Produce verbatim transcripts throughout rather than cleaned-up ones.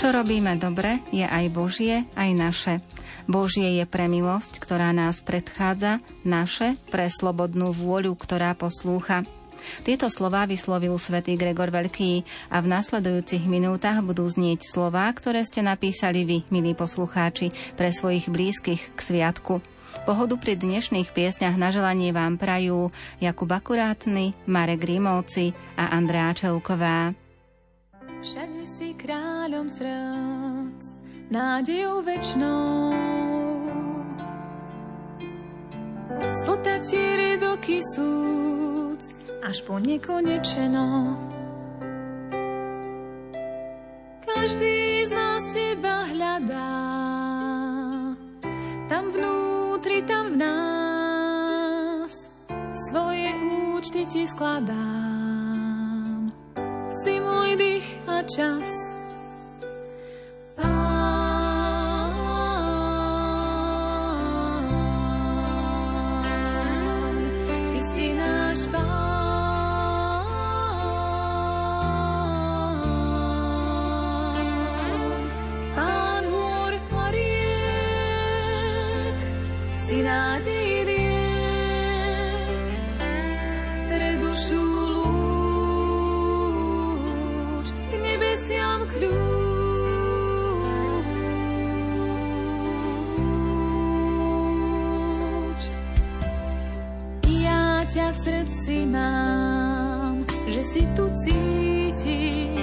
Čo robíme dobre, je aj Božie, aj naše. Božie je pre milosť, ktorá nás predchádza, naše pre slobodnú vôľu, ktorá poslúcha. Tieto slová vyslovil svätý Gregor Veľký a v nasledujúcich minútach budú znieť slová, ktoré ste napísali vy, milí poslucháči, pre svojich blízkych k sviatku. Pohodu pri dnešných piesňach na želanie vám prajú Jakub Akurátny, Marek Grimovci a Andrea Čelková. Všade si kráľom srdc, nádejou večnou. Spotať ti ridoký súd, až po nekonečno. Každý z nás teba hľadá, tam vnútri, tam v nás, svoje účty ti skladám. Si môj dých a čas. Pán, ty si náš Pán. Pán hôr a riek, si nádej riek, pre dušu nebesiam kľúč. Ja ťa v srdci mám, že si tu cítim.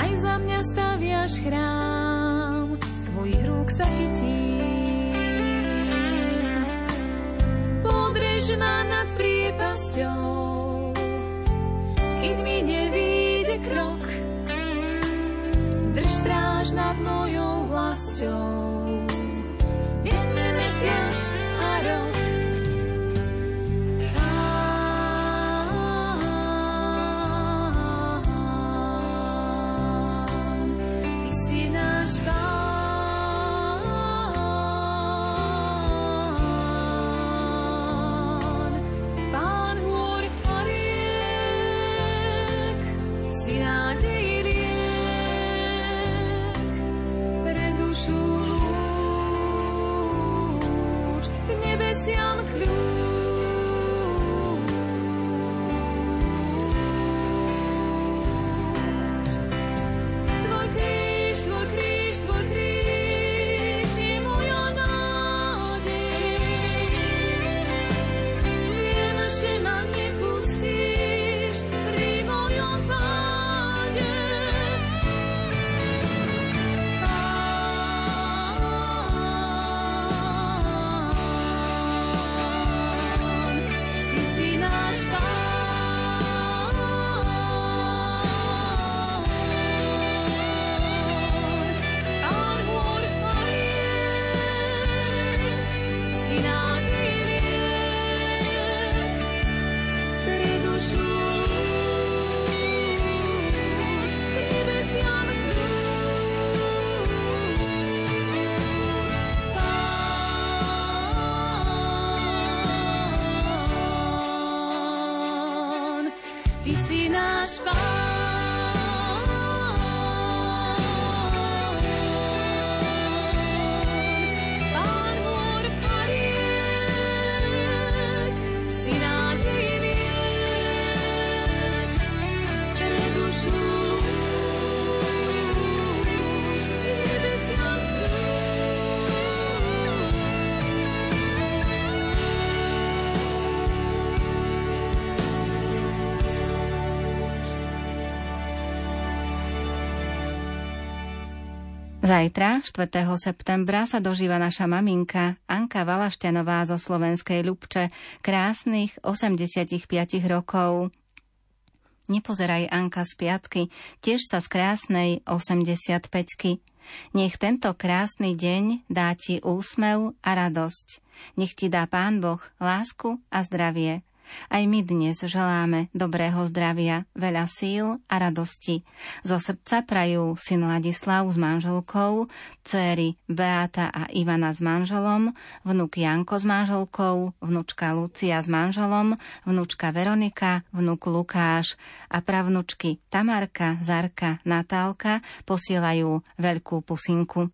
Aj za mňa staviaš chrám, tvojich rúk sa chytím. Podrež ma nad priepasťou, keď mi nevíde krok, drž stráž nad mojou vlastou. Deň je mesiac a rok. Pán, ty si náš Pán. Zajtra, štvrtého septembra, sa dožíva naša maminka Anka Valašťanová zo Slovenskej Ľupče krásnych osemdesiatpäť rokov. Nepozeraj, Anka, z piatky, tiež sa z krásnej osemdesiatpäťky. Nech tento krásny deň dá ti úsmev a radosť. Nech ti dá Pán Boh lásku a zdravie. Aj my dnes želáme dobrého zdravia, veľa síl a radosti. Zo srdca prajú syn Ladislav s manželkou, dcéry Beata a Ivana s manželom, vnuk Janko s manželkou, vnučka Lucia s manželom, vnučka Veronika, vnuk Lukáš a pravnučky Tamarka, Zarka, Natálka posielajú veľkú pusinku.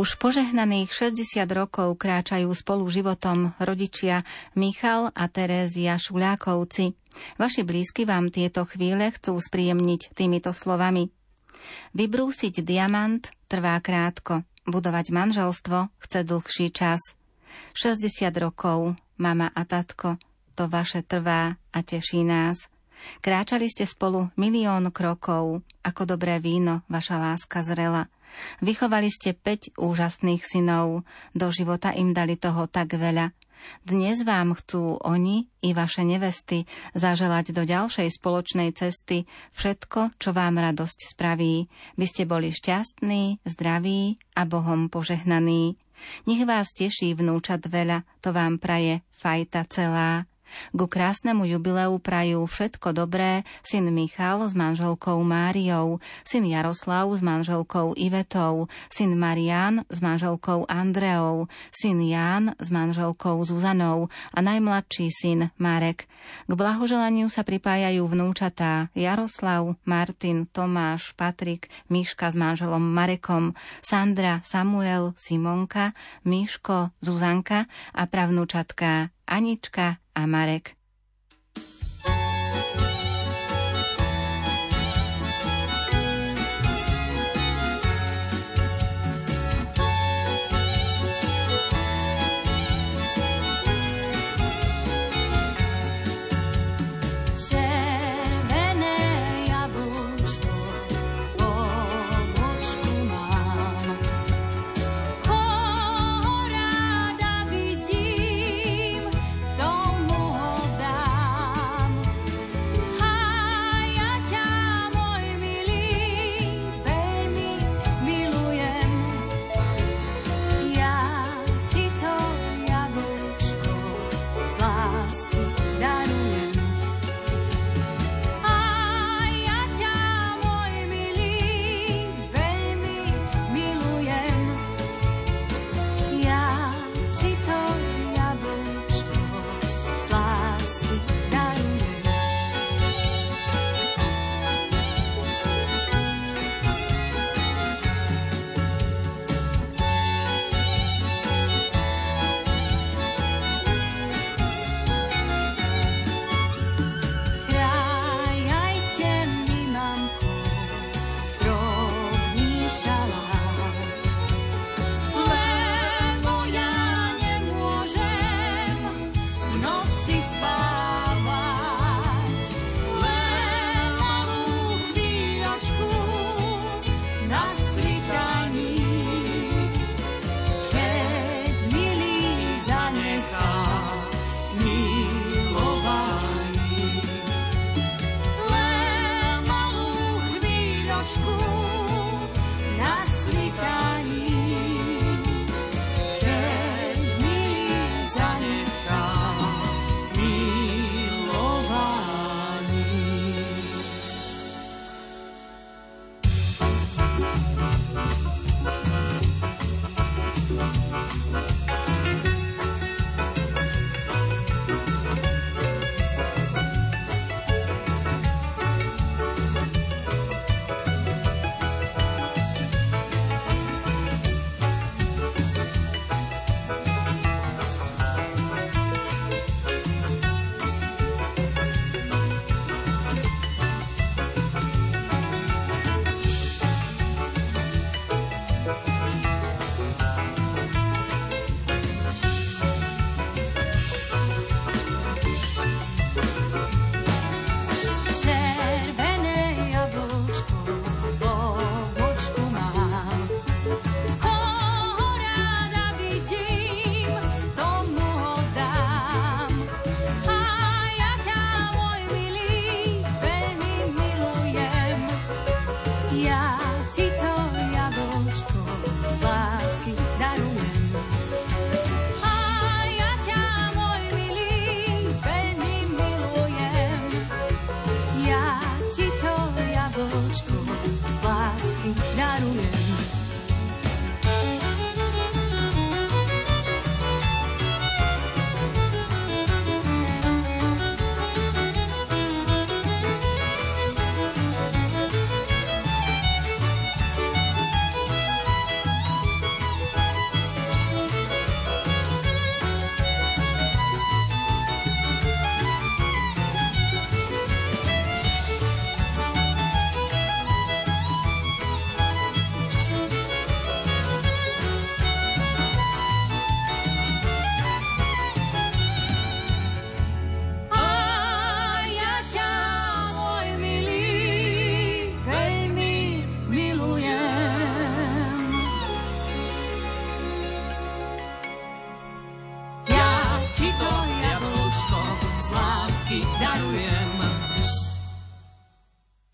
Už požehnaných šesťdesiat rokov kráčajú spolu životom rodičia Michal a Terézia Šulákovci. Vaši blízky vám tieto chvíle chcú spríjemniť týmito slovami. Vybrúsiť diamant trvá krátko, budovať manželstvo chce dlhší čas. šesťdesiat rokov, mama a tatko, to vaše trvá a teší nás. Kráčali ste spolu milión krokov, ako dobré víno vaša láska zrela. Vychovali ste päť úžasných synov, do života im dali toho tak veľa. Dnes vám chcú oni i vaše nevesty zaželať do ďalšej spoločnej cesty všetko, čo vám radosť spraví. By ste boli šťastní, zdraví a Bohom požehnaní. Nech vás teší vnúčat veľa, to vám praje fajta celá. Ku krásnemu jubileu prajú všetko dobré syn Michal s manželkou Máriou, syn Jaroslav s manželkou Ivetou, syn Marián s manželkou Andreou, syn Ján s manželkou Zuzanou a najmladší syn Marek. K blahoželaniu sa pripájajú vnúčatá Jaroslav, Martin, Tomáš, Patrik, Miška s manželom Marekom, Sandra, Samuel, Simonka, Miško, Zuzanka a pravnúčatká Anička a Marek.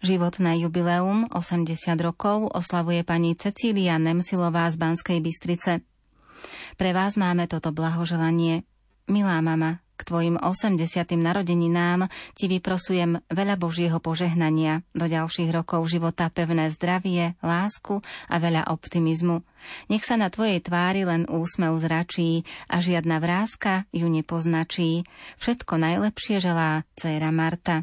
Životné jubileum osemdesiat rokov oslavuje pani Cecília Nemsilová z Banskej Bystrice. Pre vás máme toto blahoželanie. Milá mama, k tvojim osemdesiatym narodeninám ti vyprosujem veľa Božieho požehnania, do ďalších rokov života pevné zdravie, lásku a veľa optimizmu. Nech sa na tvojej tvári len úsmev zračí a žiadna vrázka ju nepoznačí. Všetko najlepšie želá dcéra Marta.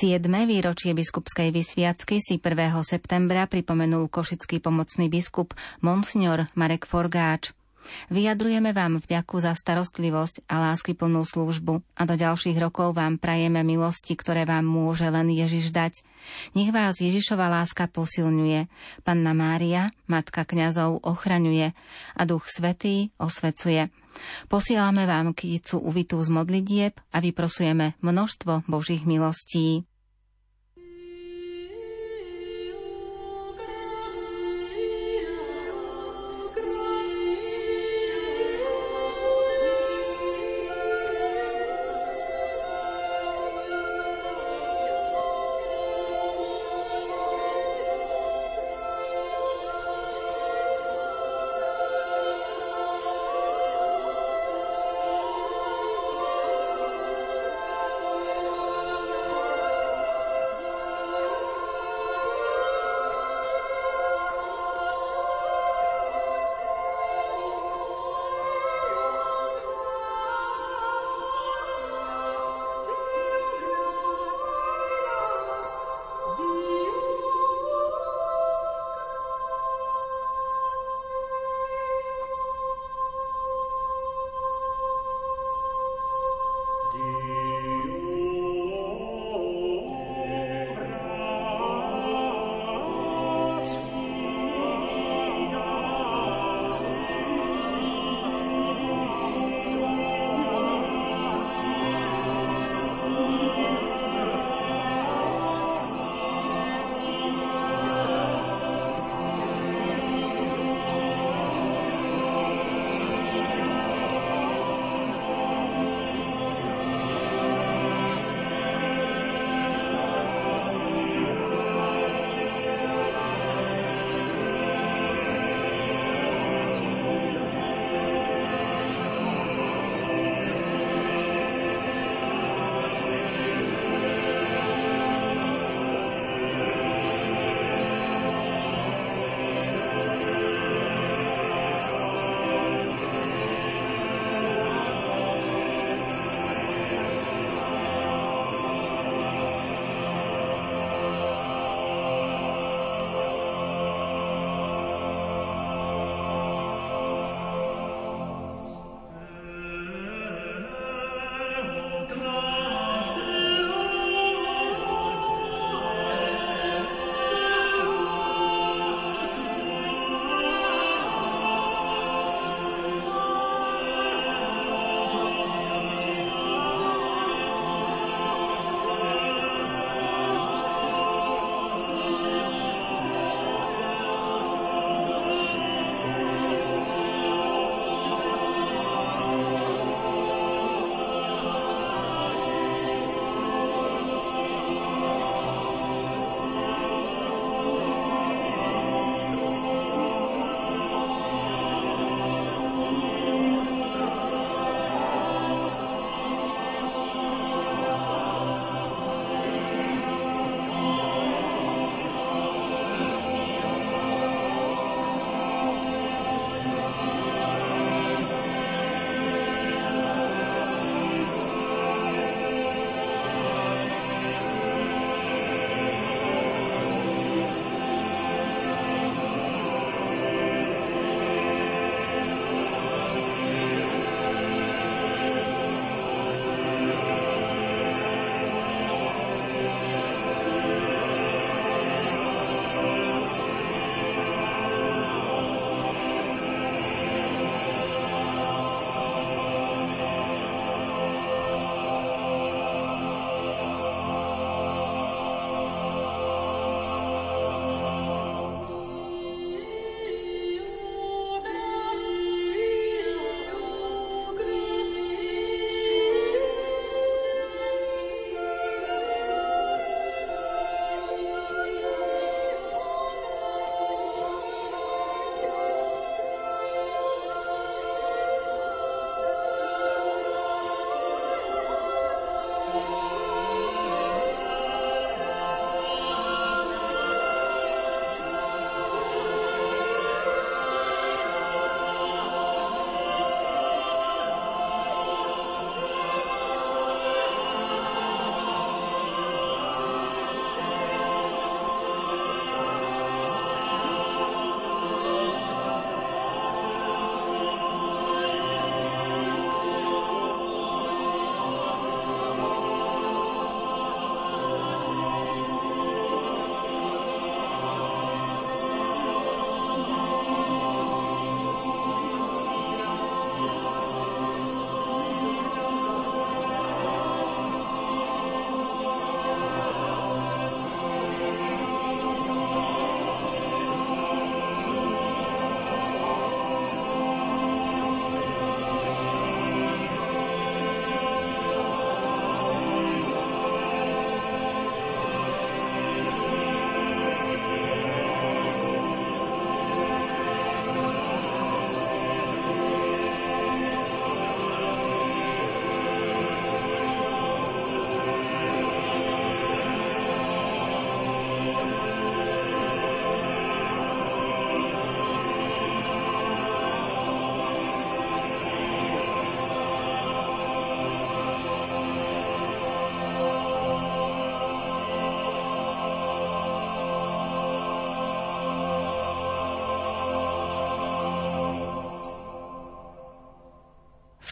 Siedme výročie biskupskej vysviacky si prvého septembra pripomenul košický pomocný biskup monsignor Marek Forgáč. Vyjadrujeme vám vďaku za starostlivosť a láskyplnú službu a do ďalších rokov vám prajeme milosti, ktoré vám môže len Ježiš dať. Nech vás Ježišova láska posilňuje, Panna Mária, Matka kňazov, ochraňuje a Duch Svätý osvecuje. Posielame vám kyticu uvitú z modlitieb a vyprosujeme množstvo Božích milostí.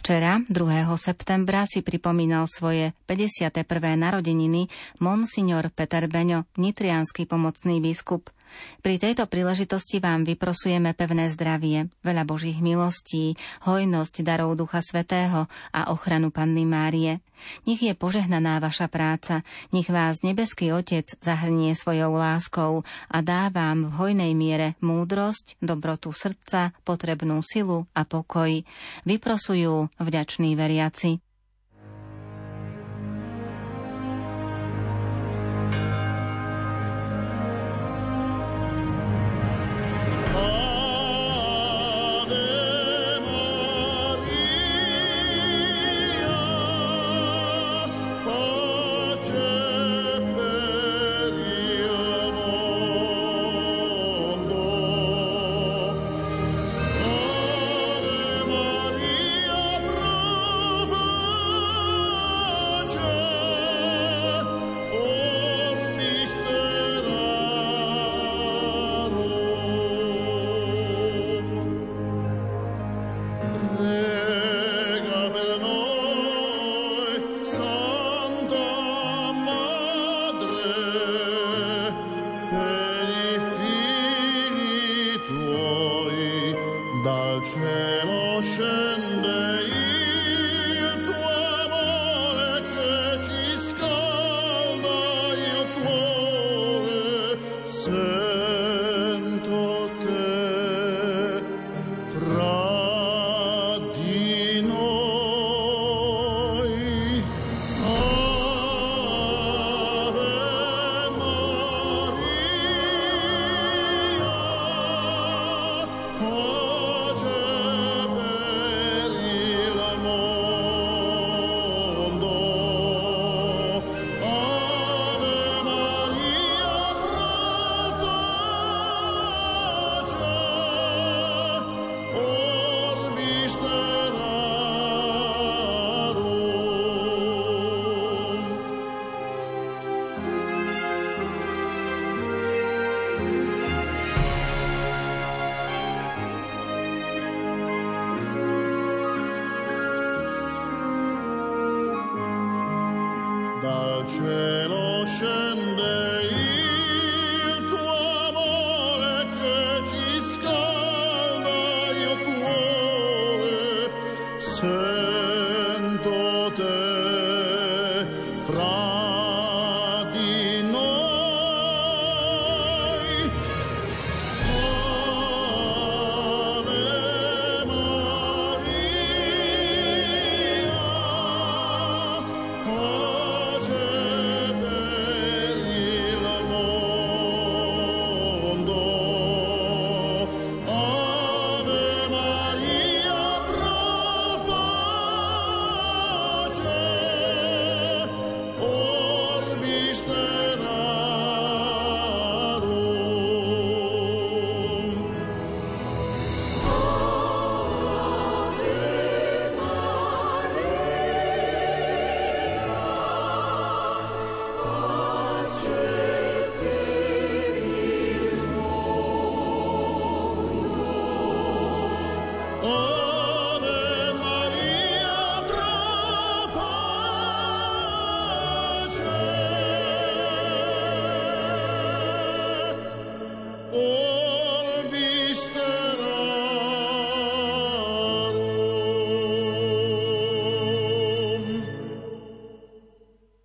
Včera, druhého septembra, si pripomínal svoje päťdesiate prvé narodeniny monsignor Peter Beňo, nitriansky pomocný biskup. Pri tejto príležitosti vám vyprosujeme pevné zdravie, veľa Božích milostí, hojnosť darov Ducha Svätého a ochranu Panny Márie. Nech je požehnaná vaša práca, nech vás nebeský Otec zahrnie svojou láskou a dá vám v hojnej miere múdrosť, dobrotu srdca, potrebnú silu a pokoj. Vyprosujú vďační veriaci.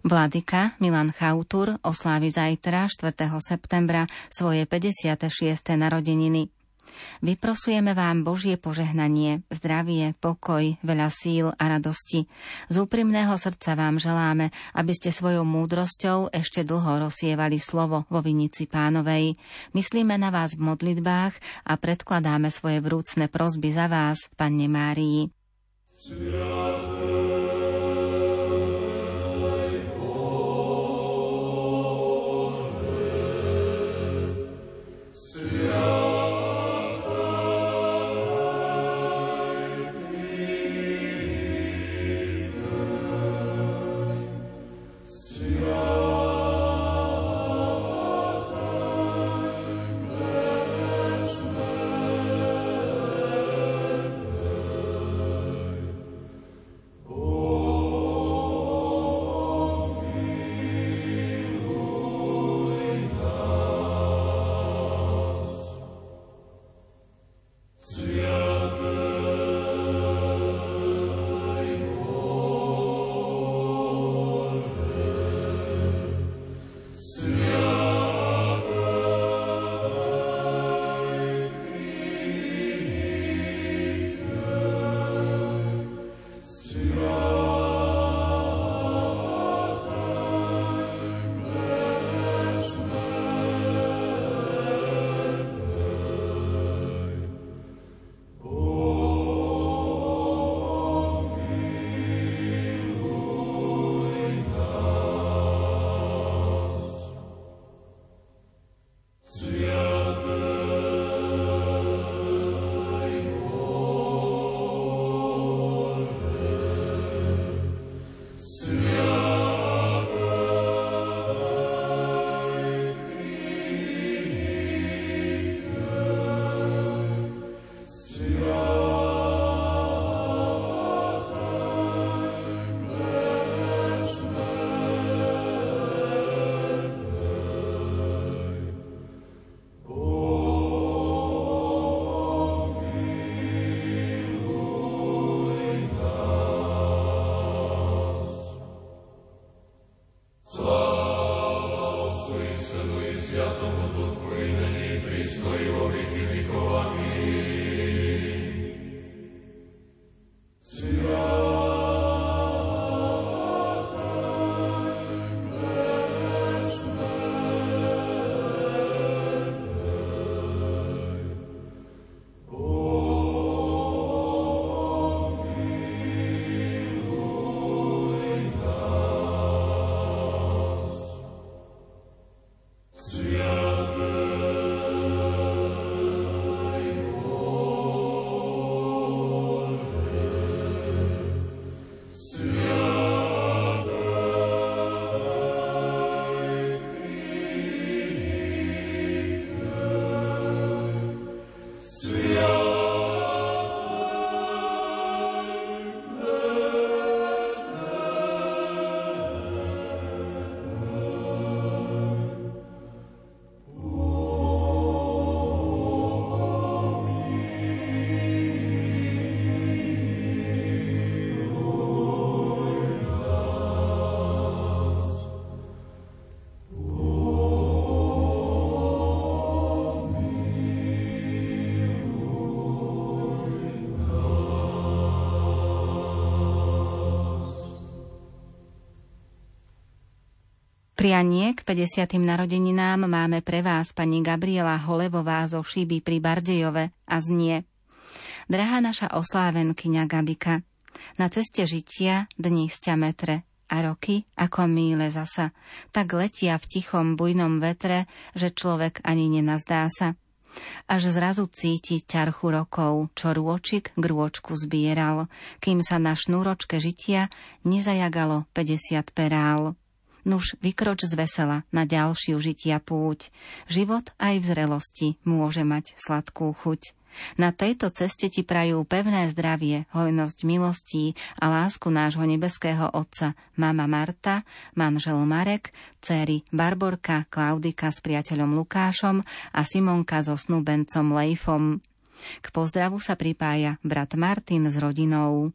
Vladyka Milan Chautur oslávi zajtra, štvrtého septembra, svoje päťdesiate šieste narodeniny. Vyprosujeme vám Božie požehnanie, zdravie, pokoj, veľa síl a radosti. Z úprimného srdca vám želáme, aby ste svojou múdrosťou ešte dlho rozsievali slovo vo vinici Pánovej. Myslíme na vás v modlitbách a predkladáme svoje vrúcne prosby za vás, Panne Márii. Otcu i Svätému Duchu, i nyní prísno i vo veky vekov. Amen. Prianie k päťdesiatym narodeninám máme pre vás pani Gabriela Holevová zo Šiby pri Bardejove a znie: Drahá naša oslávenkyňa Gabika, na ceste žitia dní sťa metre a roky ako míle zasa, tak letia v tichom bujnom vetre, že človek ani nenazdá sa. Až zrazu cíti ťarchu rokov, čo rôčik k rôčku zbieral, kým sa na šnúročke žitia nezajagalo päťdesiat perál. Nuž vykroč z vesela na ďalšiu žitia púť. Život aj v zrelosti môže mať sladkú chuť. Na tejto ceste ti prajú pevné zdravie, hojnosť milostí a lásku nášho nebeského Otca, mama Marta, manžel Marek, dcéry Barborka, Klaudika s priateľom Lukášom a Simonka so snúbencom Leifom. K pozdravu sa pripája brat Martin s rodinou.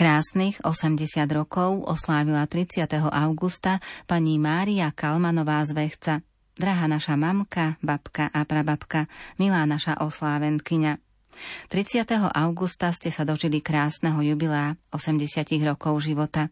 Krásnych osemdesiat rokov oslávila tridsiateho augusta pani Mária Kalmanová z Vechca. Drahá naša mamka, babka a prababka, milá naša oslávenkyňa. tridsiateho augusta ste sa dožili krásneho jubilea osemdesiat rokov života.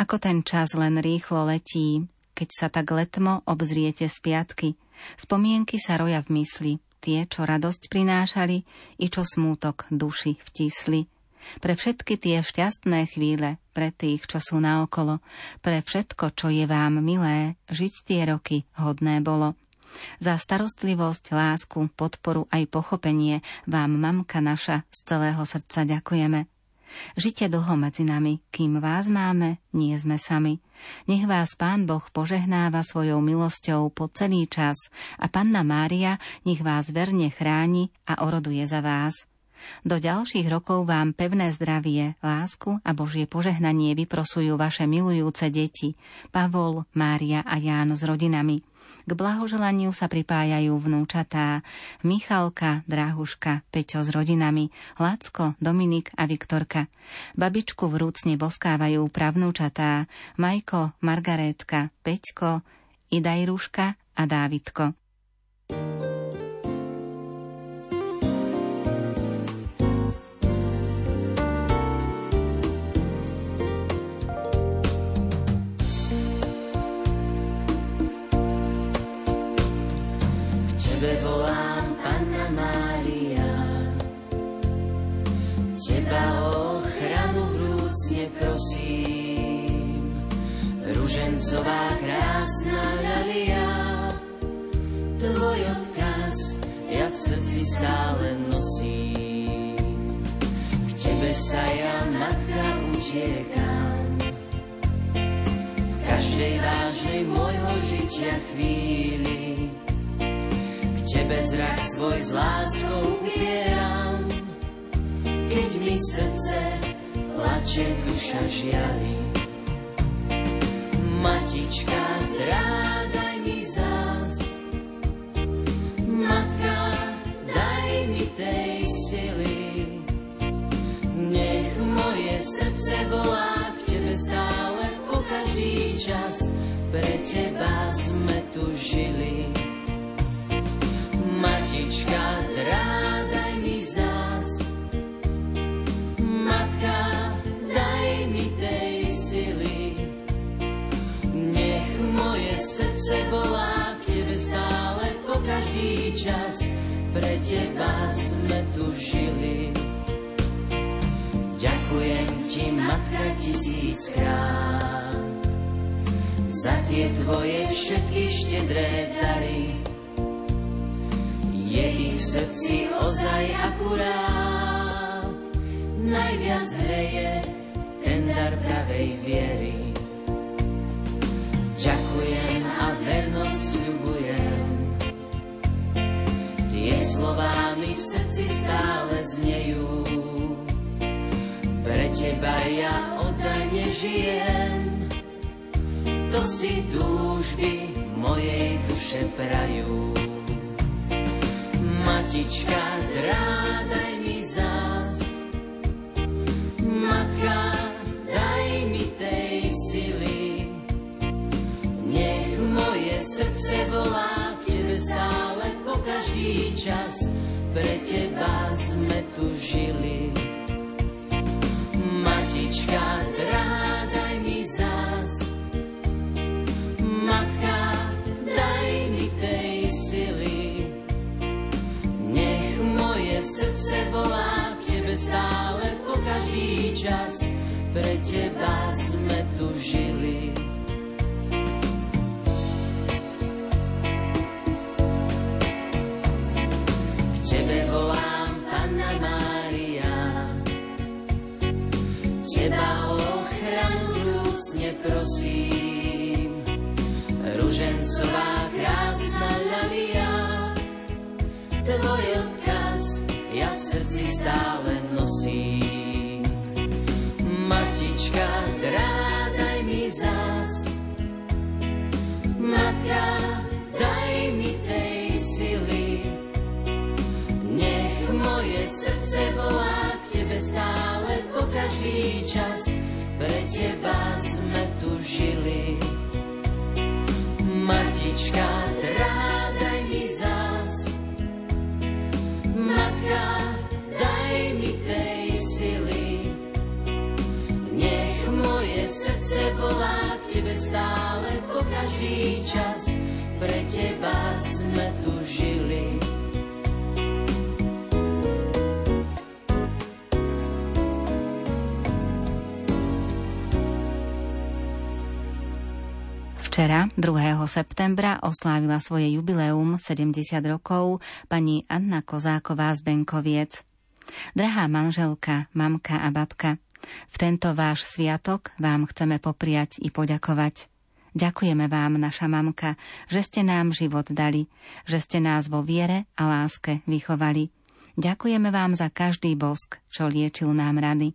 Ako ten čas len rýchlo letí, keď sa tak letmo obzriete z piatky. Spomienky sa roja v mysli, tie, čo radosť prinášali i čo smútok duši vtisli. Pre všetky tie šťastné chvíle, pre tých, čo sú naokolo, pre všetko, čo je vám milé, žiť tie roky hodné bolo. Za starostlivosť, lásku, podporu aj pochopenie vám, mamka naša, z celého srdca ďakujeme. Žite dlho medzi nami, kým vás máme, nie sme sami. Nech vás Pán Boh požehnáva svojou milosťou po celý čas a Panna Mária nech vás verne chráni a oroduje za vás. Do ďalších rokov vám pevné zdravie, lásku a Božie požehnanie vyprosujú vaše milujúce deti Pavol, Mária a Ján s rodinami. K blahoželaniu sa pripájajú vnúčatá Michalka, Dráhuška, Peťo s rodinami, Lacko, Dominik a Viktorka. Babičku vrúcne boskávajú pravnúčatá Majko, Margarétka, Peťko, Idajruška a Dávidko. Teba o ochranu vrúcne prosím, ružencová krásna ľalia, tvoj odkaz ja v srdci stále nosím. K tebe sa ja, matka, utiekam, v každej vážnej môjho žitia chvíli, k tebe zrak svoj s láskou upieram. Keď mi srdce plače, duša žiali. Matička, daj mi zás, matka, daj mi tej sily. Nech moje srdce volá k tebe stále, po každý čas, pre teba sme tu žili. Matička, daj mi zás, matka, daj mi tej sily. Nech moje srdce volá k tebe stále, po každý čas, pre teba sme tu žili. Ďakujem ti, matka, tisíckrát za tie tvoje všetky štedré dary. Je ich v srdci ozaj akurát, najviac hreje ten dar pravej viery. Ďakujem a vernosť sľubujem, tie slová mi v srdci stále znejú. Pre teba ja oddane žijem, to si túžby mojej duše prajú. Matička, drádaj mi zás, matka, daj mi tej sily. Nech moje srdce volá k tebe stále, po každý čas, pre teba sme tu žili. Matička, daj mi zás, matka, daj mi tej sily. Nech moje srdce volá k tebe stále, každý čas, pre teba sme tu žili. K tebe volám, Panna Mária, teba o ochranu vrúcne prosím. Ružencová krásna ľalia, tvoj odkaz ja v srdci stále nosím. Matička, daj mi zás, matka, daj mi tej sily. Nech moje srdce volá k tebe stále, po každý čas, pre teba sme tu žili. Matička, daj mi zás, matka, daj mi tej sily. Nech moje srdce volá k tebe stále, po každý čas, pre teba sme tu žili. Včera, druhého septembra, oslávila svoje jubileum sedemdesiat rokov pani Anna Kozáková z Benkoviec. Drahá manželka, mamka a babka, v tento váš sviatok vám chceme popriať i poďakovať. Ďakujeme vám, naša mamka, že ste nám život dali, že ste nás vo viere a láske vychovali. Ďakujeme vám za každý bosk, čo liečil nám rany,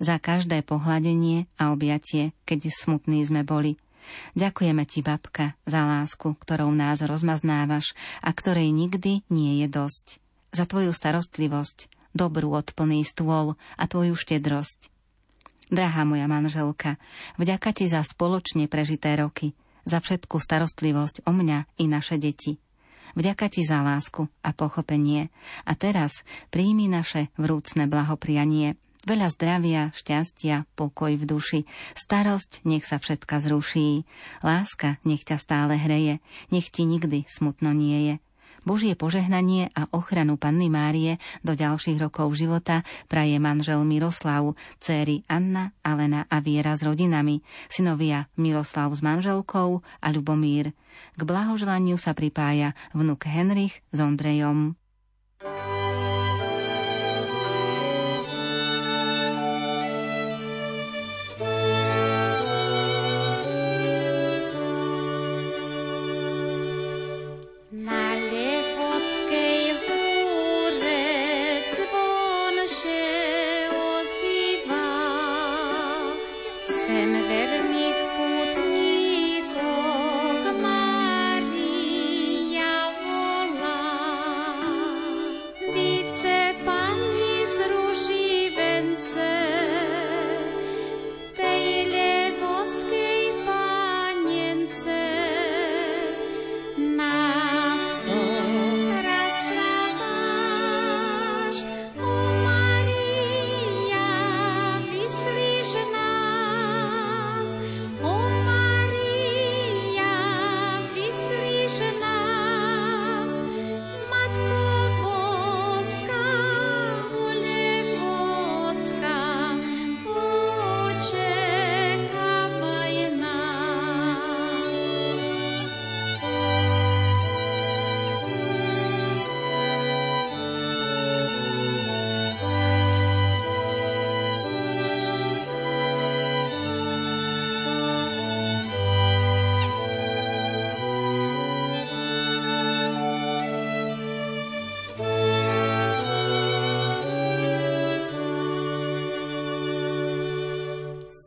za každé pohľadenie a objatie, keď smutní sme boli. Ďakujeme ti, babka, za lásku, ktorou nás rozmaznávaš a ktorej nikdy nie je dosť. Za tvoju starostlivosť, dobrú odplný stôl a tvoju štedrosť. Drahá moja manželka, vďaka ti za spoločne prežité roky, za všetku starostlivosť o mňa i naše deti. Vďaka ti za lásku a pochopenie. A teraz príjmi naše vrúcne blahoprianie. Veľa zdravia, šťastia, pokoj v duši. Starosť nech sa všetka zruší. Láska nech ťa stále hreje, nech ti nikdy smutno nie je. Božie požehnanie a ochranu Panny Márie do ďalších rokov života praje manžel Miroslav, céry Anna, Alena a Viera s rodinami, synovia Miroslav s manželkou a Ľubomír. K blahoželaniu sa pripája vnuk Henrich s Ondrejom.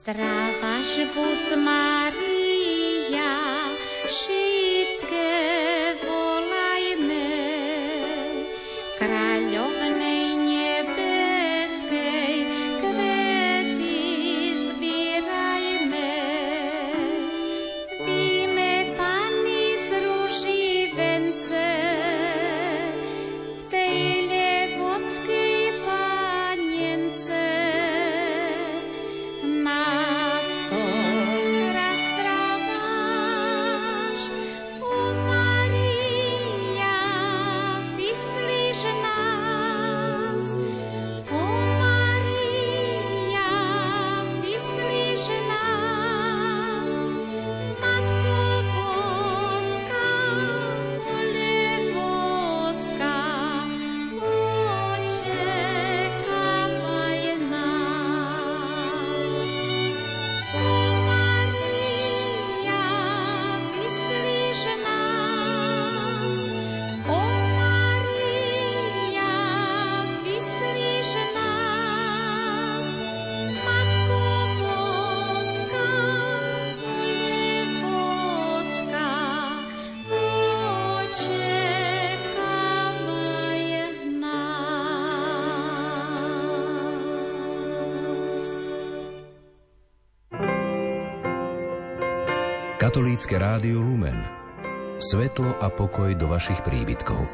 Zdrávaš buď, Mária, všetké volajme, kráľovnej nebeskej kvety zbierajme. Víme, Pani, z rúží vence, tej ľubovskej panience. Tras Katolícke rádio Lumen. Svetlo a pokoj do vašich príbytkov.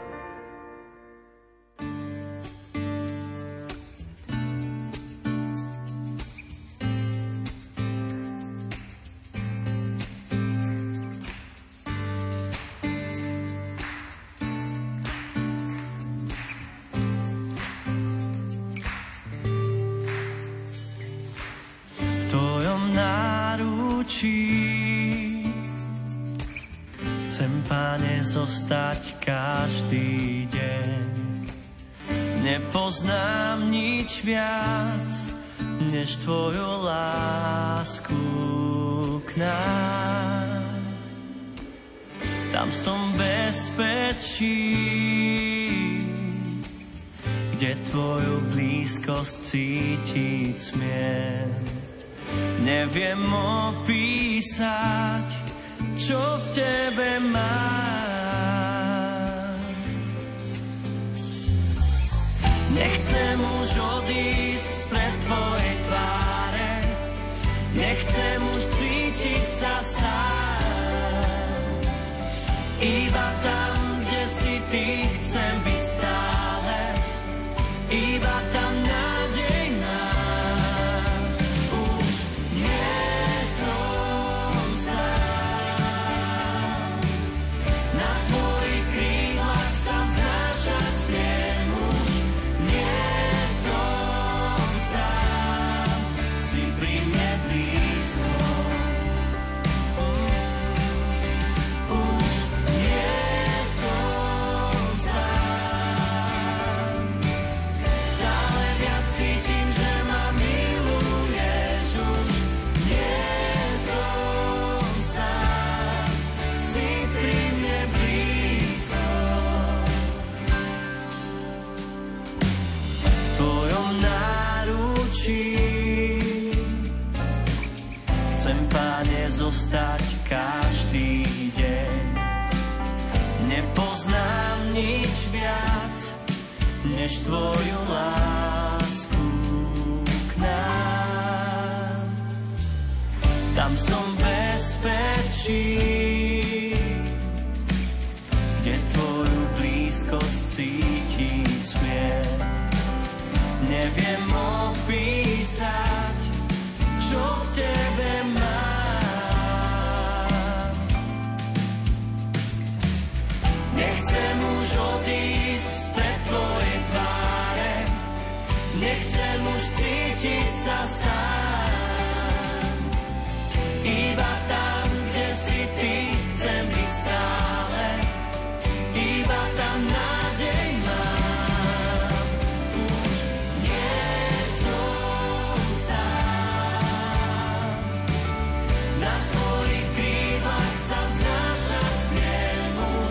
Zostať každý deň. Nepoznám nič viac, než tvoju lásku k nám. Tam som bezpečí, kde tvoju blízkosť cítiť smiem. Neviem opísať, čo v tebe mám. Nechcem už odísť spred tvojej tváre, nechcem už cítiť sa sám. Iba tam, kde si ty, chcem byť stále, iba tam nádej nám. Už nie som sám, na tvojich krídlach sa vznášať smiem. Zostať každý deň. Nepoznám nič viac, než tvoju lásku k nám. Tam som bezpečí, kde tvoju blízkosť cítiť smiem. Neviem opísať, čo v tebe mám. Nechcem už odísť spred tvojej tváre, nechcem už cítiť sa sám. Iba tam, kde si ty, chcem byť stále, iba tam nádej mám. Už nie som sám, na tvojich krídlach sa vznášať smiem už.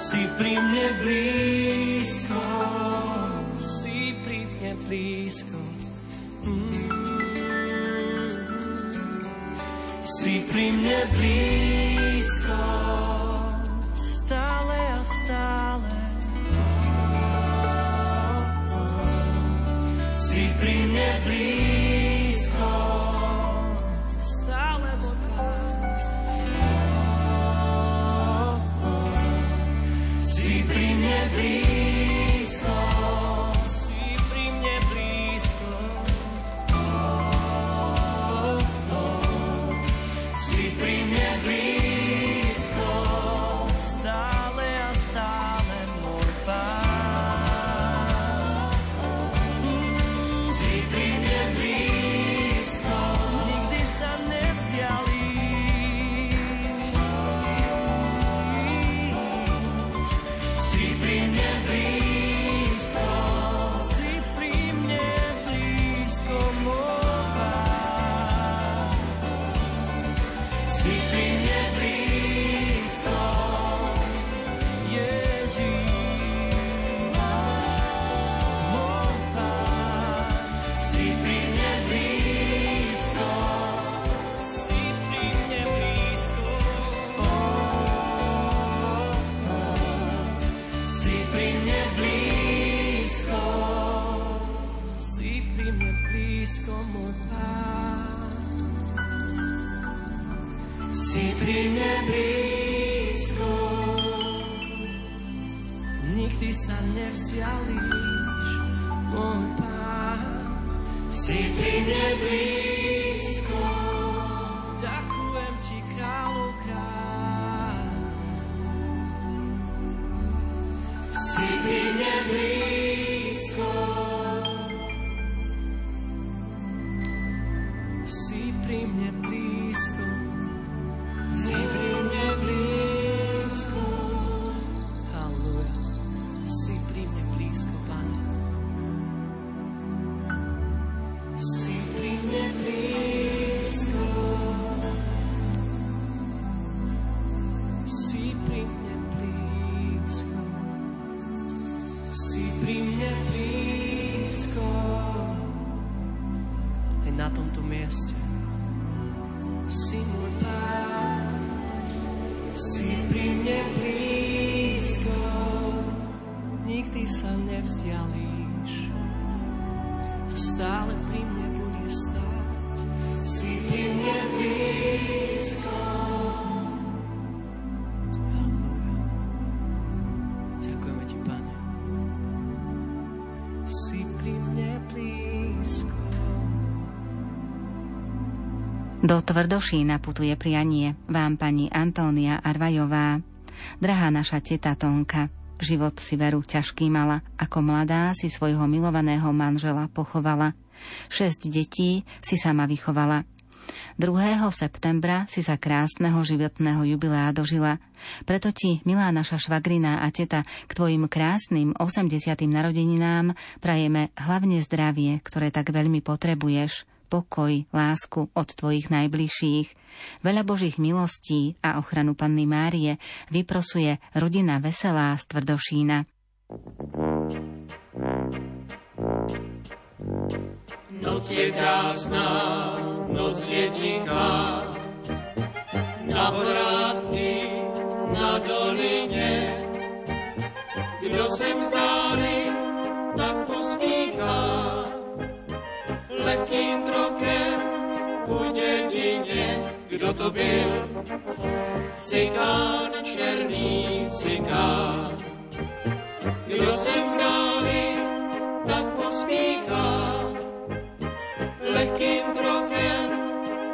Si pri mne blízko, si pri mne blízko. Mm. Si pri mne blízko, stále a stále. Oh, oh. Si pri mne blízko, stále môj pán. Si pri mne blízko, si pri mne blízko, oh, oh. Si pri mne blízko, stále a stále môj Pán. Mm. Si pri mne blízko, nikdy sa nevzdiali. Do Tvrdošína putuje prianie vám pani Antónia Arvajová. Drahá naša teta Tonka, život si veru ťažký mala, ako mladá si svojho milovaného manžela pochovala. Šesť detí si sama vychovala. druhého septembra si sa krásneho životného jubilea dožila. Preto ti, milá naša švagrina a teta, k tvojim krásnym osemdesiatym narodeninám prajeme hlavne zdravie, ktoré tak veľmi potrebuješ. Pokoj, lásku od tvojich najbližších, veľa božích milostí a ochranu Panny Márie vyprosuje rodina Veselá z Tvrdošína. Noc je krásná, noc je tichá, na horách i na doline. Kdo sem vzdáli, tak pospíchá. Lehkým krokem u dědině, kdo to byl? Cikán, černý cikán. Kdo se vzdáli, tak pospíchá. Lehkým krokem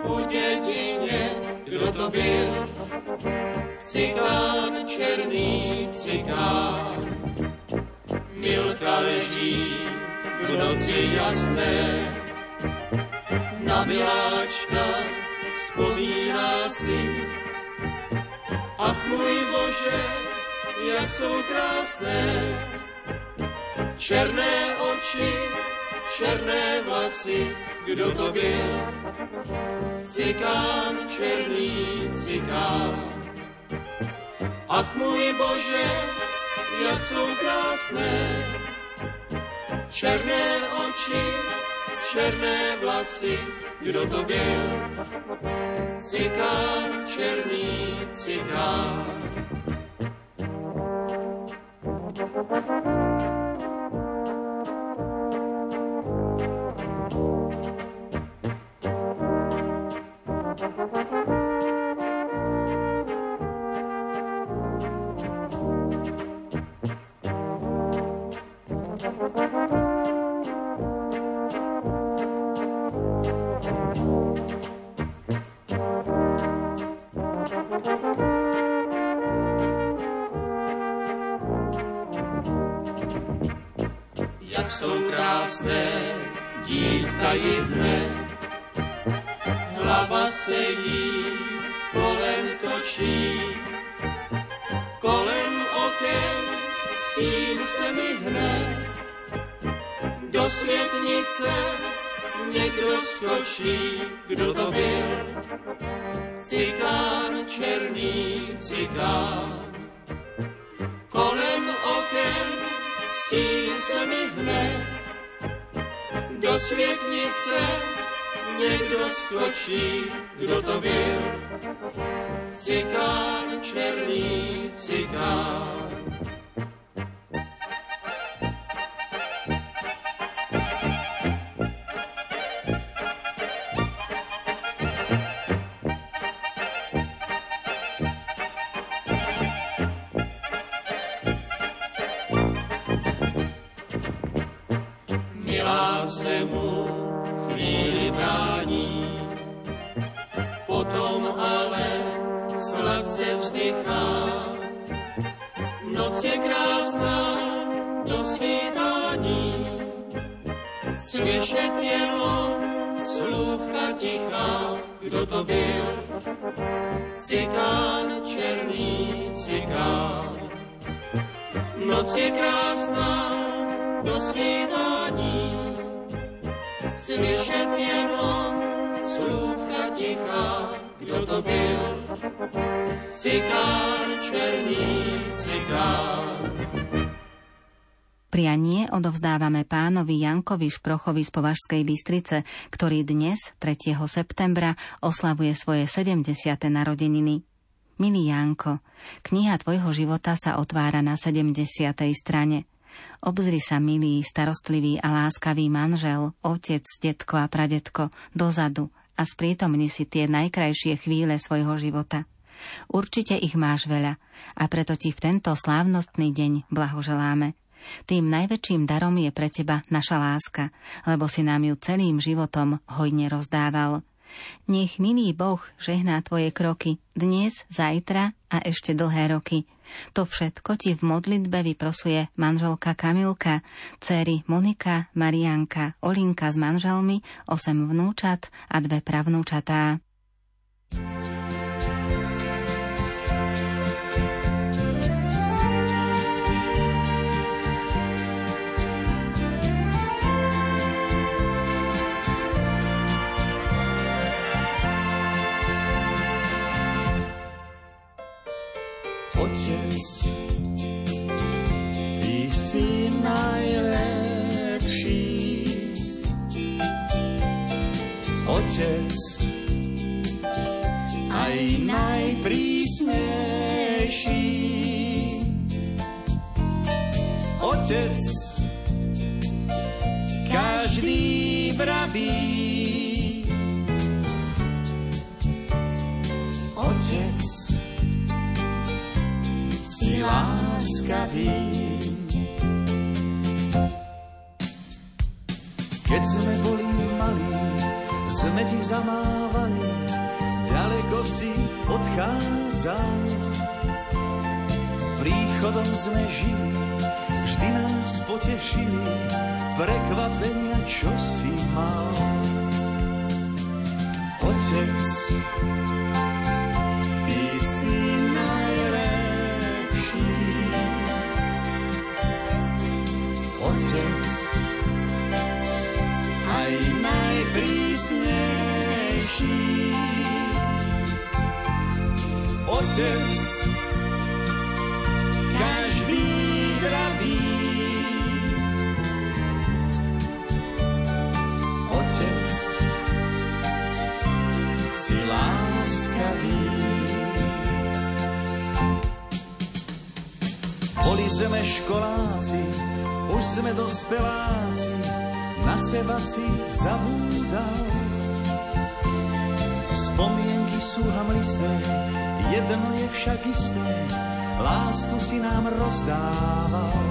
u dědině, kdo to byl? Cikán, černý cikán. Milka leží v noci jasné, na miláčka vzpomíná si. Ach môj Bože, jak sú krásne černé oči, černé vlasy. Kdo to byl? Cikán, černý cikán. A Ach môj Bože, jak sú krásne černé oči, černé vlasy. Kdo to byl? Cikán, černý cikán. Jak jsou krásné, dívka jedné, hlava se jí kolem točí, kolem oken s tím se mi hne, do světnice někdo skočí. Kdo to byl? Cikán, černý cikán, kolem oken s tím se mi hne, do světnice někdo skočí. Kdo to byl? Cikán, černý cikán. Prianie odovzdávame pánovi Jankovi Šprochovi z Považskej Bystrice, ktorý dnes, tretieho septembra, oslavuje svoje sedemdesiate narodeniny. Milý Janko, kniha tvojho života sa otvára na sedemdesiatej strane. Obzri sa, milý, starostlivý a láskavý manžel, otec, detko a pradetko, dozadu a sprítomni si tie najkrajšie chvíle svojho života. Určite ich máš veľa a preto ti v tento slávnostný deň blahoželáme. Tým najväčším darom je pre teba naša láska, lebo si nám ju celým životom hojne rozdával. Nech milý Boh žehná tvoje kroky dnes, zajtra a ešte dlhé roky. To všetko ti v modlitbe vyprosuje manželka Kamilka, dcery Monika, Marianka, Olinka s manželmi, osem vnúčat a dve pravnúčatá. Otec, ty si najlepší. Otec, aj najprísnejší. Otec, každý pravý. Otec, si láskavý. Keď sme boli malí, sme ti zamávali, ďaleko si odchádzal. Príchodom sme žili, vždy nás potešili, prekvapenia, čo si mal. Otec, ty si najlepší. Otec, aj najprísnejší. Otec, sme školáci, už sme dospeláci, na seba si zavúdal. Spomienky sú hamlisté, jedno je však isté, lásku si nám rozdával.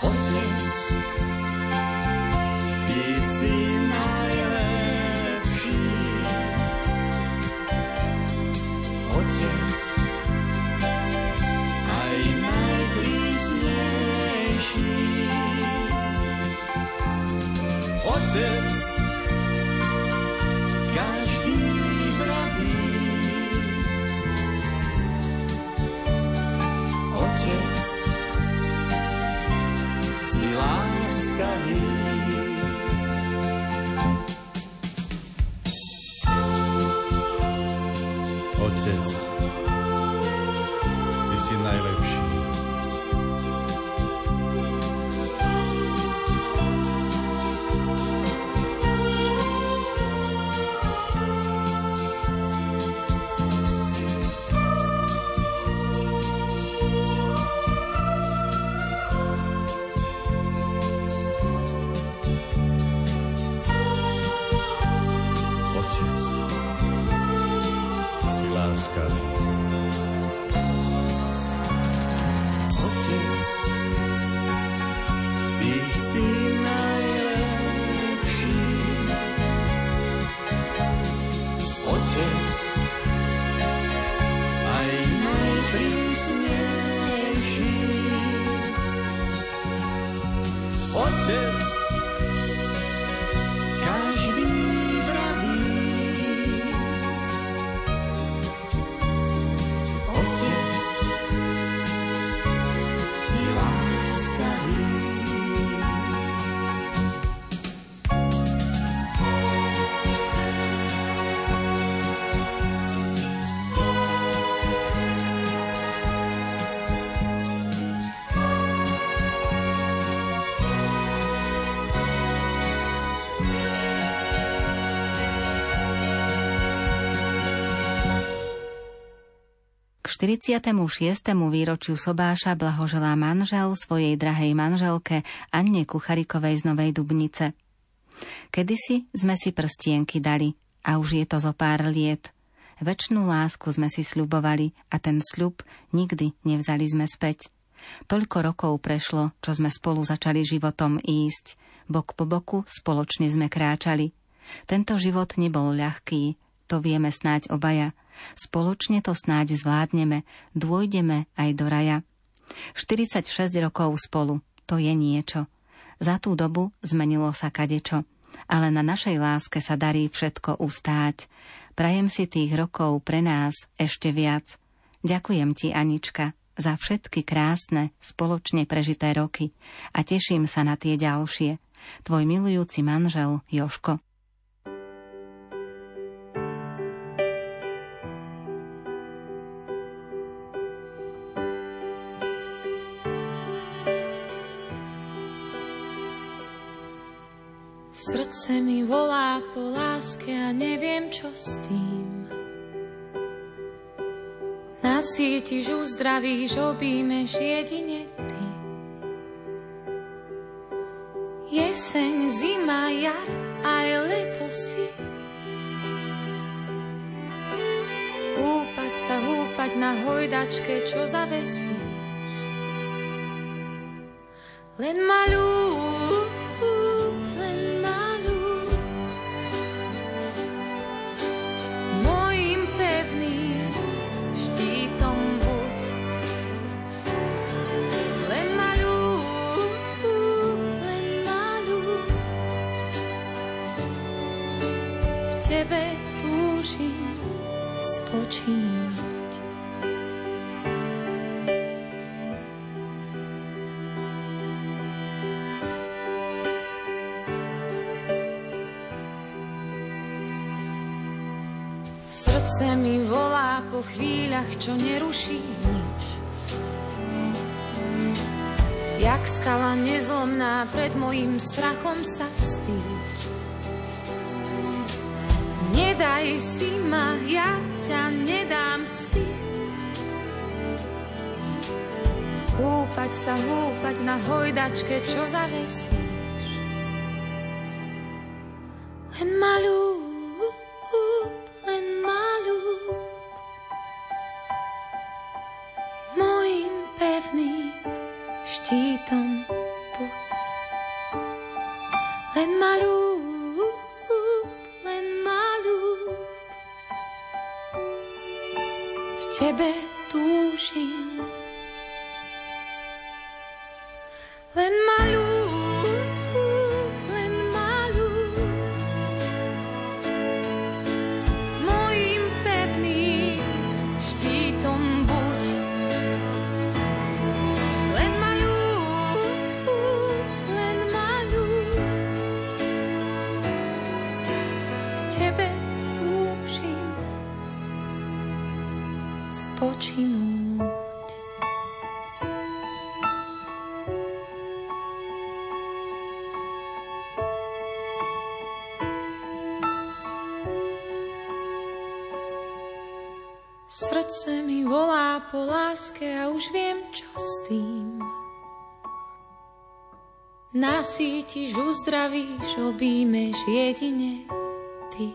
Otec, ty si najlepší. Otec, aj najprísnejší. Otec, každý praví. Otec, si láskavý. Otec, ty si najlepší. štyridsiatemu šiestemu výročiu sobáša blahoželá manžel svojej drahej manželke Anne Kucharikovej z Novej Dubnice. Kedysi sme si prstienky dali a už je to zo pár liet. Večnú lásku sme si sľubovali a ten sľub nikdy nevzali sme späť. Toľko rokov prešlo, čo sme spolu začali životom ísť. Bok po boku spoločne sme kráčali. Tento život nebol ľahký, to vieme snáď obaja. Spoločne to snáď zvládneme, dôjdeme aj do raja. štyridsaťšesť rokov spolu, to je niečo. Za tú dobu zmenilo sa kadečo, ale na našej láske sa darí všetko ustáť. Prajem si tých rokov pre nás ešte viac. Ďakujem ti, Anička, za všetky krásne, spoločne prežité roky a teším sa na tie ďalšie. Tvoj milujúci manžel Joško. Srdce mi volá po láske a neviem, čo s tým. Nasítiš, uzdravíš, objímeš jedine ty. Jeseň, zima, jar, aj leto si. Húpať sa, húpať na hojdačke, čo zavesí. Len malú. Spočívať. Srdce mi volá po chvíľach, čo neruší nič. Jak skala nezlomná, pred mojím strachom sa vstýč. Nedaj si ma, ja ťa nedám si. Húpať sa, húpať na hojdačke, čo zavesíš. Len malú, len malú, mojim pevným štítom buď. Len malú, len malú, v tebe túžim. Len malú, len malú, mojím pevným štítom buď. Len malú, len malú, v tebe túžim spočinúť. Srdce mi volá po láske a už viem, čo s tým. Nasítiš, uzdravíš, objímeš jedine ty.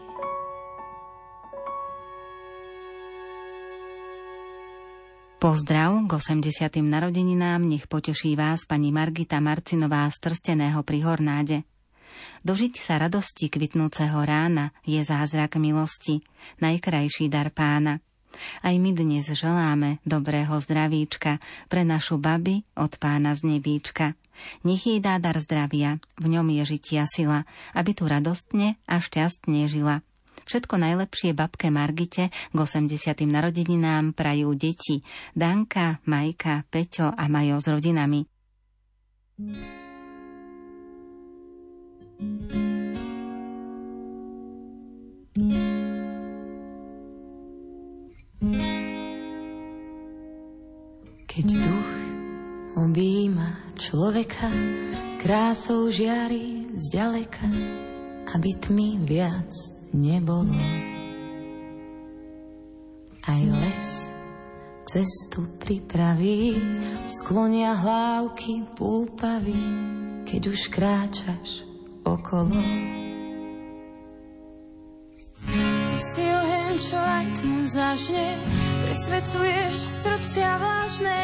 Pozdrav k osemdesiatym narodeninám, nech poteší vás pani Margita Marcinová z Trsteného pri Hornáde. Dožiť sa radosti kvitnúceho rána je zázrak milosti, najkrajší dar Pána. Aj my dnes želáme dobrého zdravíčka pre našu babi od Pána z nebíčka. Nech jej dá dar zdravia, v ňom je žitia sila, aby tu radostne a šťastne žila. Všetko najlepšie babke Margite k osemdesiatym narodeninám prajú deti Danka, Majka, Peťo a Majo s rodinami. Keď duch objíma človeka, krásou žiari zďaleka, aby tmy viac nebolo. Aj les cestu pripraví, sklonia hlávky púpavy, keď už kráčaš okolo. Ty si oheň, čo aj tmu zažne, presvecuješ srdcia vážne,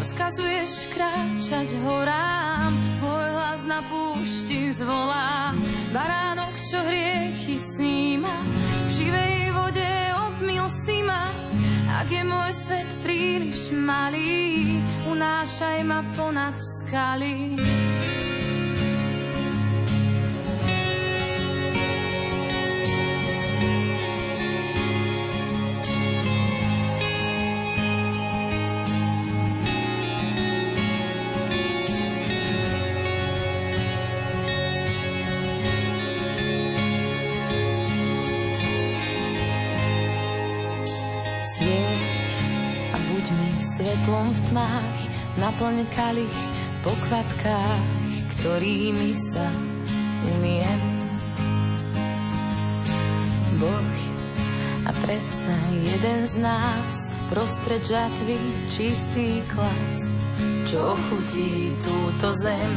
rozkazuješ kráčať horám, môj hlas na púšti zvolá. Baránok, čo hriechy sníma, v živej vode obmyl si ma. Ak je môj svet príliš malý, unášaj ma ponad skaly. Svetlom v tmách, naplň kalich po kvapkách, ktorými sa umiem. Boh, a predsa jeden z nás, prostred žatvy čistý klas, čo ochutí túto zem.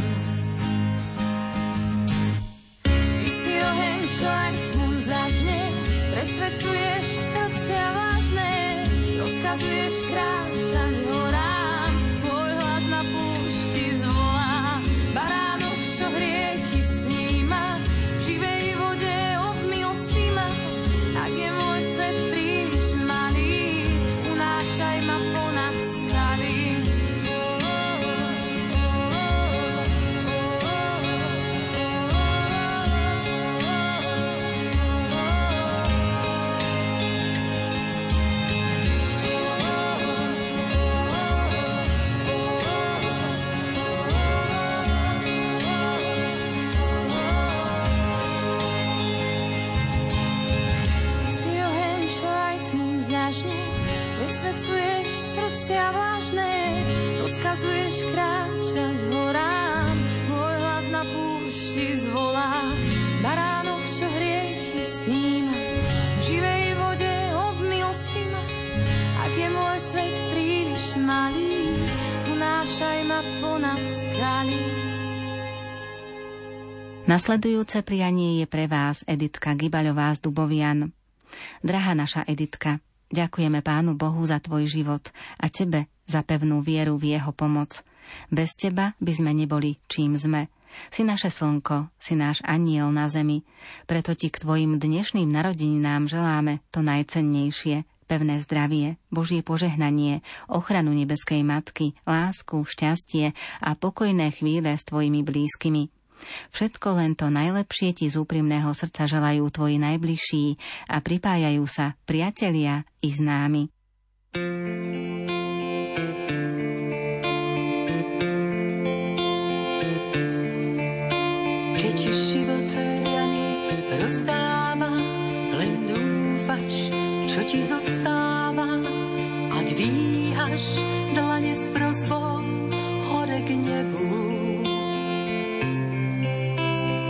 Ty si oheň, čo aj tmu zažne, presvecuješ srdcia vážne, rozkazuješ kráčať horám, môj hlas na púšti zvolá. Baránok, čo hriechy sníma, v živej vode obmyl si ma. Ak je môj svet príliš malý, unášaj ma ponad skaly. Presvecuješ srdcia vážne, rozkazuješ kráčať horám, môj hlas na púšti zvolá. Baránok, čo hriechy sníma, v živej vode obmyl si ma. Ak je môj svet príliš malý, u nás Prinášaj ma ponad skaly. Nasledujúce prianie je pre vás Editka Gibalová z Dubovian. Drahá naša Editka, ďakujeme Pánu Bohu za tvoj život a tebe za pevnú vieru v jeho pomoc. Bez teba by sme neboli, čím sme. Si naše slnko, si náš anjel na zemi. Preto ti k tvojim dnešným narodeninám želáme to najcennejšie, pevné zdravie, Božie požehnanie, ochranu nebeskej matky, lásku, šťastie a pokojné chvíle s tvojimi blízkymi. Všetko len to najlepšie ti z úprimného srdca želajú tvoji najbližší a pripájajú sa priatelia i známi. Čo ti zostáva a dvíhaš dlane s prosbou hore k nebu.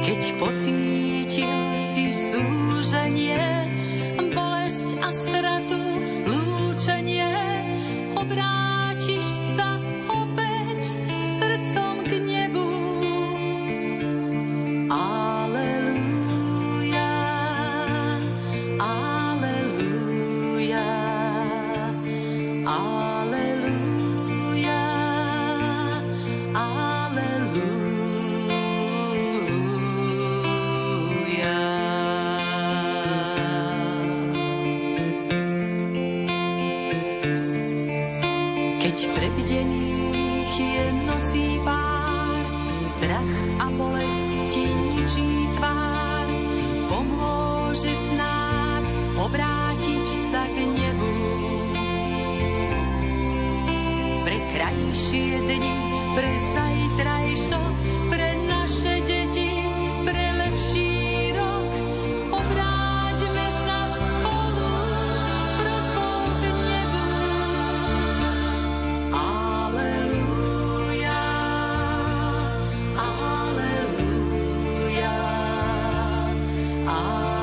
Keď pocítil si súženie, bolesť a stratu, lúčenie, obrátiš sa opäť srdcom k nebu. Aleluja, aleluja. Aleluja, aleluja. Keď prebdených je nocí pár, strach a bolesti ničí tvár, pomôže snáď obrátiť sa k nebu. Krajšie dni, pre zajtrajšok, pre naše deti, pre lepší rok. Obráťme sa spolu s prosbou k nebu. Aleluja, aleluja, aleluja, aleluja.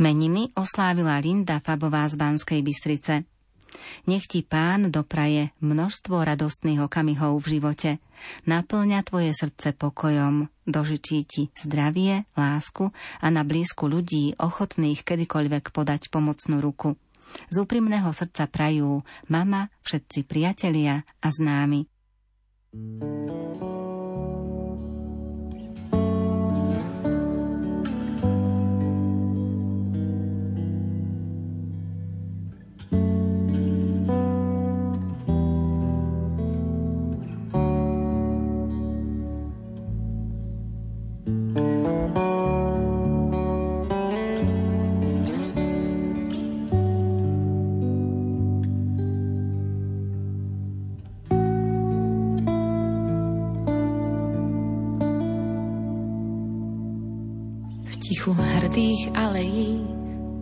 Meniny oslávila Linda Fabová z Banskej Bystrice. Nech ti Pán dopraje množstvo radostných okamihov v živote. Naplňa tvoje srdce pokojom, dožičí ti zdravie, lásku a na blízku ľudí ochotných kedykoľvek podať pomocnú ruku. Z úprimného srdca prajú mama, všetci priatelia a známi. tichu hrdých alejí,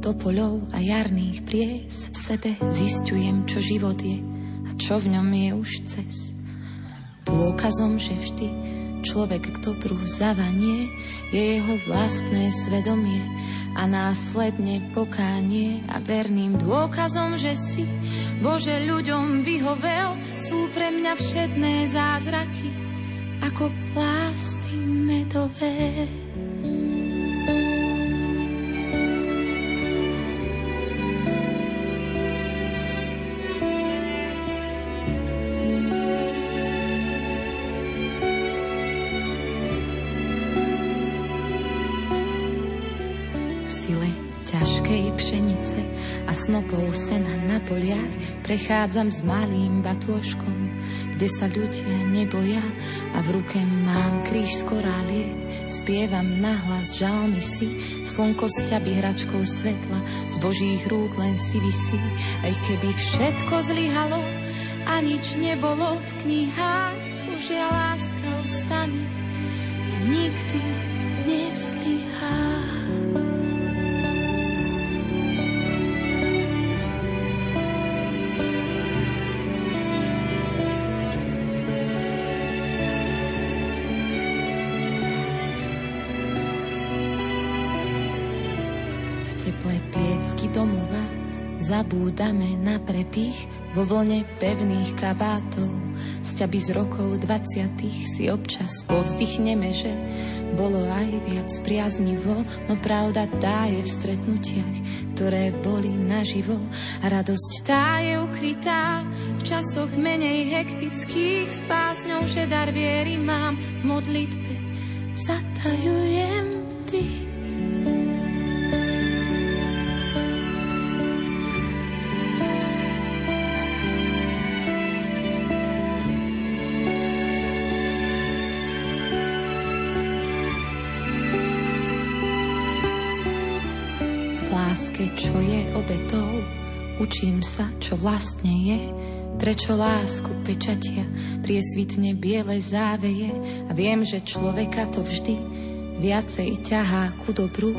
topoľov a jarných pries v sebe zisťujem, čo život je a čo v ňom je už cez. Dôkazom, že vždy človek k dobru zavanie je jeho vlastné svedomie a následne pokánie, a verným dôkazom, že si Bože ľuďom vyhovel, sú pre mňa všetné zázraky ako plásty medové. Snopou sena na poliach prechádzam s malým batôžkom, kde sa ľudia neboja, a v ruke mám kríž z koráliek. Spievam nahlas žalmy si, slnko s ťaby hračkou svetla z božích rúk len si visí. Aj keby všetko zlyhalo a nič nebolo v knihách, už je láska ostane a nikdy nezlyhá. Domova zabúdame na prepich vo vlne pevných kabátov. Sťaby z rokov dvadsiatych si občas povzdychneme, že bolo aj viac priaznivo, no pravda tá je v stretnutiach, ktoré boli naživo. Radosť tá je ukrytá v časoch menej hektických, s pásňou, že dar viery mám v modlitbe zatajujem dých. Čo je obetou, učím sa, čo vlastne je, prečo lásku pečatia priesvitne biele záveje, a viem, že človeka to vždy viacej ťahá ku dobru.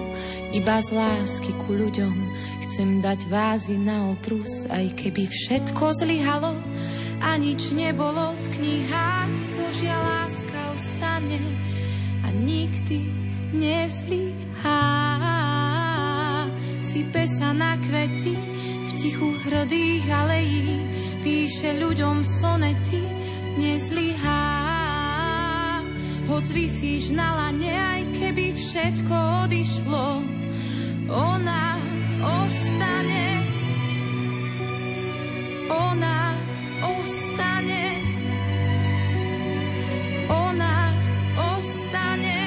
Iba z lásky ku ľuďom chcem dať vázy na obrus, aj keby všetko zlyhalo a nič nebolo v knihách, Božia láska ostane a nikdy nezlyhá. Sype sa na kvety v tichu hrdých alejí, píše ľuďom sonety, nezlyhá. Hoď visíš na lane, aj keby všetko odišlo, ona ostane, ona ostane, ona ostane,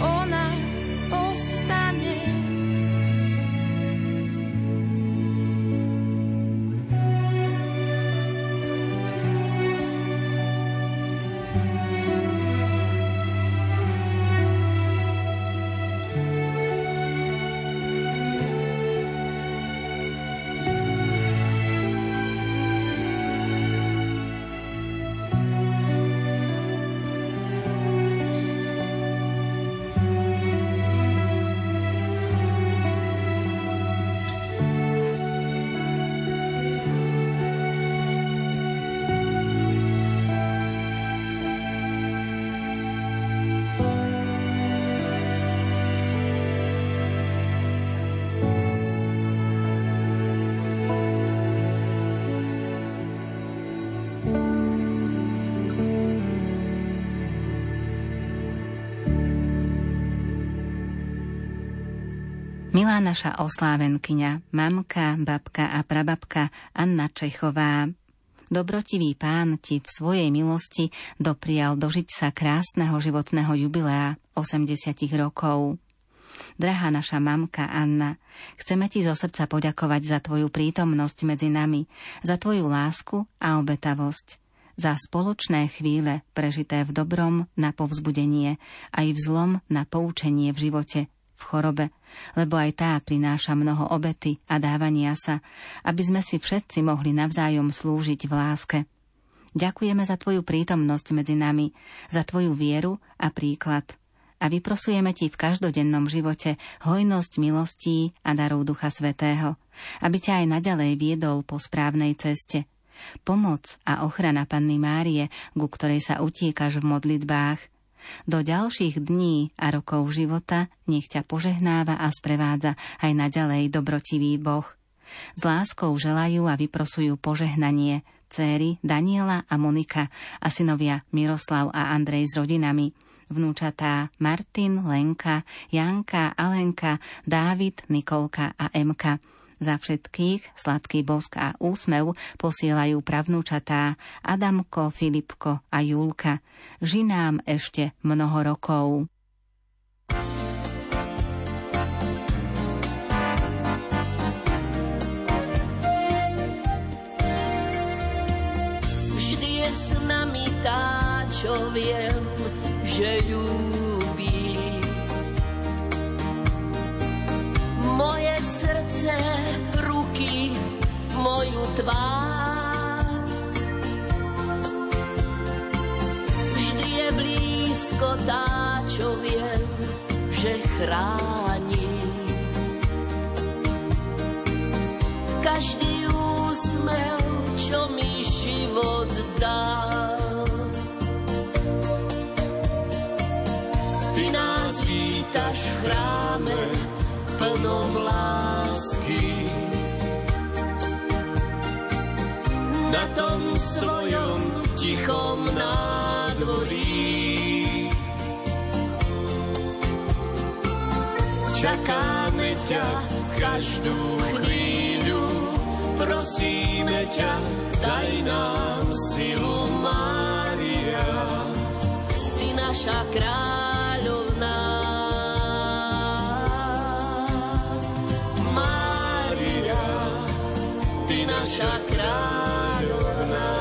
ona ostane. Milá naša oslávenkyňa, mamka, babka a prababka Anna Čechová, dobrotivý Pán ti v svojej milosti doprial dožiť sa krásneho životného jubilea osemdesiatich rokov. Drahá naša mamka Anna, chceme ti zo srdca poďakovať za tvoju prítomnosť medzi nami, za tvoju lásku a obetavosť, za spoločné chvíle prežité v dobrom na povzbudenie, aj v zlom na poučenie v živote, v chorobe, lebo aj tá prináša mnoho obety a dávania sa, aby sme si všetci mohli navzájom slúžiť v láske. Ďakujeme za tvoju prítomnosť medzi nami, za tvoju vieru a príklad. a vyprosujeme Ti v každodennom živote hojnosť milostí a darov Ducha Svätého, aby ťa aj naďalej viedol po správnej ceste. Pomoc a ochrana Panny Márie, ku ktorej sa utiekaš v modlitbách. Do ďalších dní a rokov života nech ťa požehnáva a sprevádza aj naďalej dobrotivý Boh. S láskou želajú a vyprosujú požehnanie céry Daniela a Monika a synovia Miroslav a Andrej s rodinami, vnúčatá Martin, Lenka, Janka, Alenka, Dávid, Nikolka a Emka. Za všetkých sladký bosk a úsmev posielajú pravnúčatá Adamko, Filipko a Julka. Ži nám ešte mnoho rokov. S nami tá, čo viem, že ľúbi. Moje srdce, ruky, moju tvár. Vždy je blízko tá, čo viem, že chráni. Každý úsmev, čo mi život dal. Ty nás vítaš v chráme plnom lásky. Na tom svojom tichom nádvorí čakáme ťa každú chvíľu. Prosíme ťa, daj nám silu, Mária. Ty naša kráľovná, Mária, ty naša kráľovná.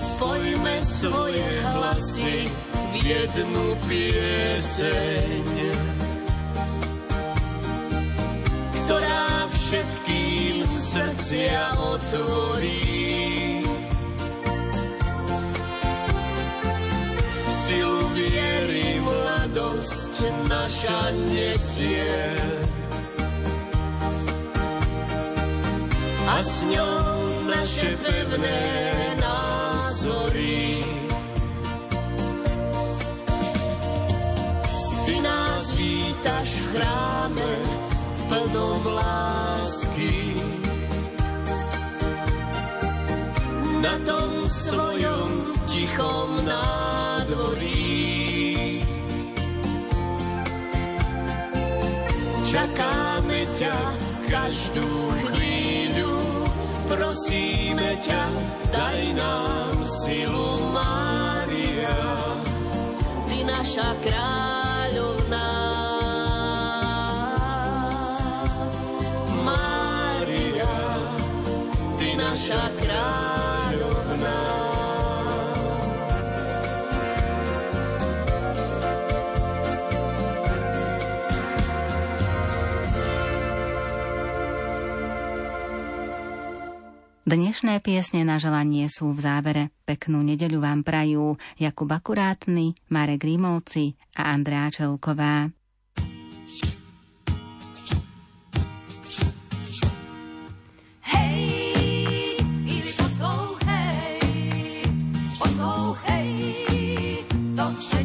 Spojme svoje hlasy v jednu pieseň, ktorá všetkým srdcia otvorí. Silu viery, mladosť naša nesie a s ňou naše pevné názory. Ty nás vítaš v chráme plnom lásky. Na tom svojom tichom nádvorí čakáme ťa každú chvíľu. Prosíme ťa, daj nám silu, Mária. Ty naša kráľovná, Mária, ty naša kráľovná. Dnešné piesne na želanie sú v závere. Peknú nedeľu vám prajú Jakub Akurátny, Marek Grimovci a Andrea Čelková. Hej, poslouchej, poslouchej, to vše.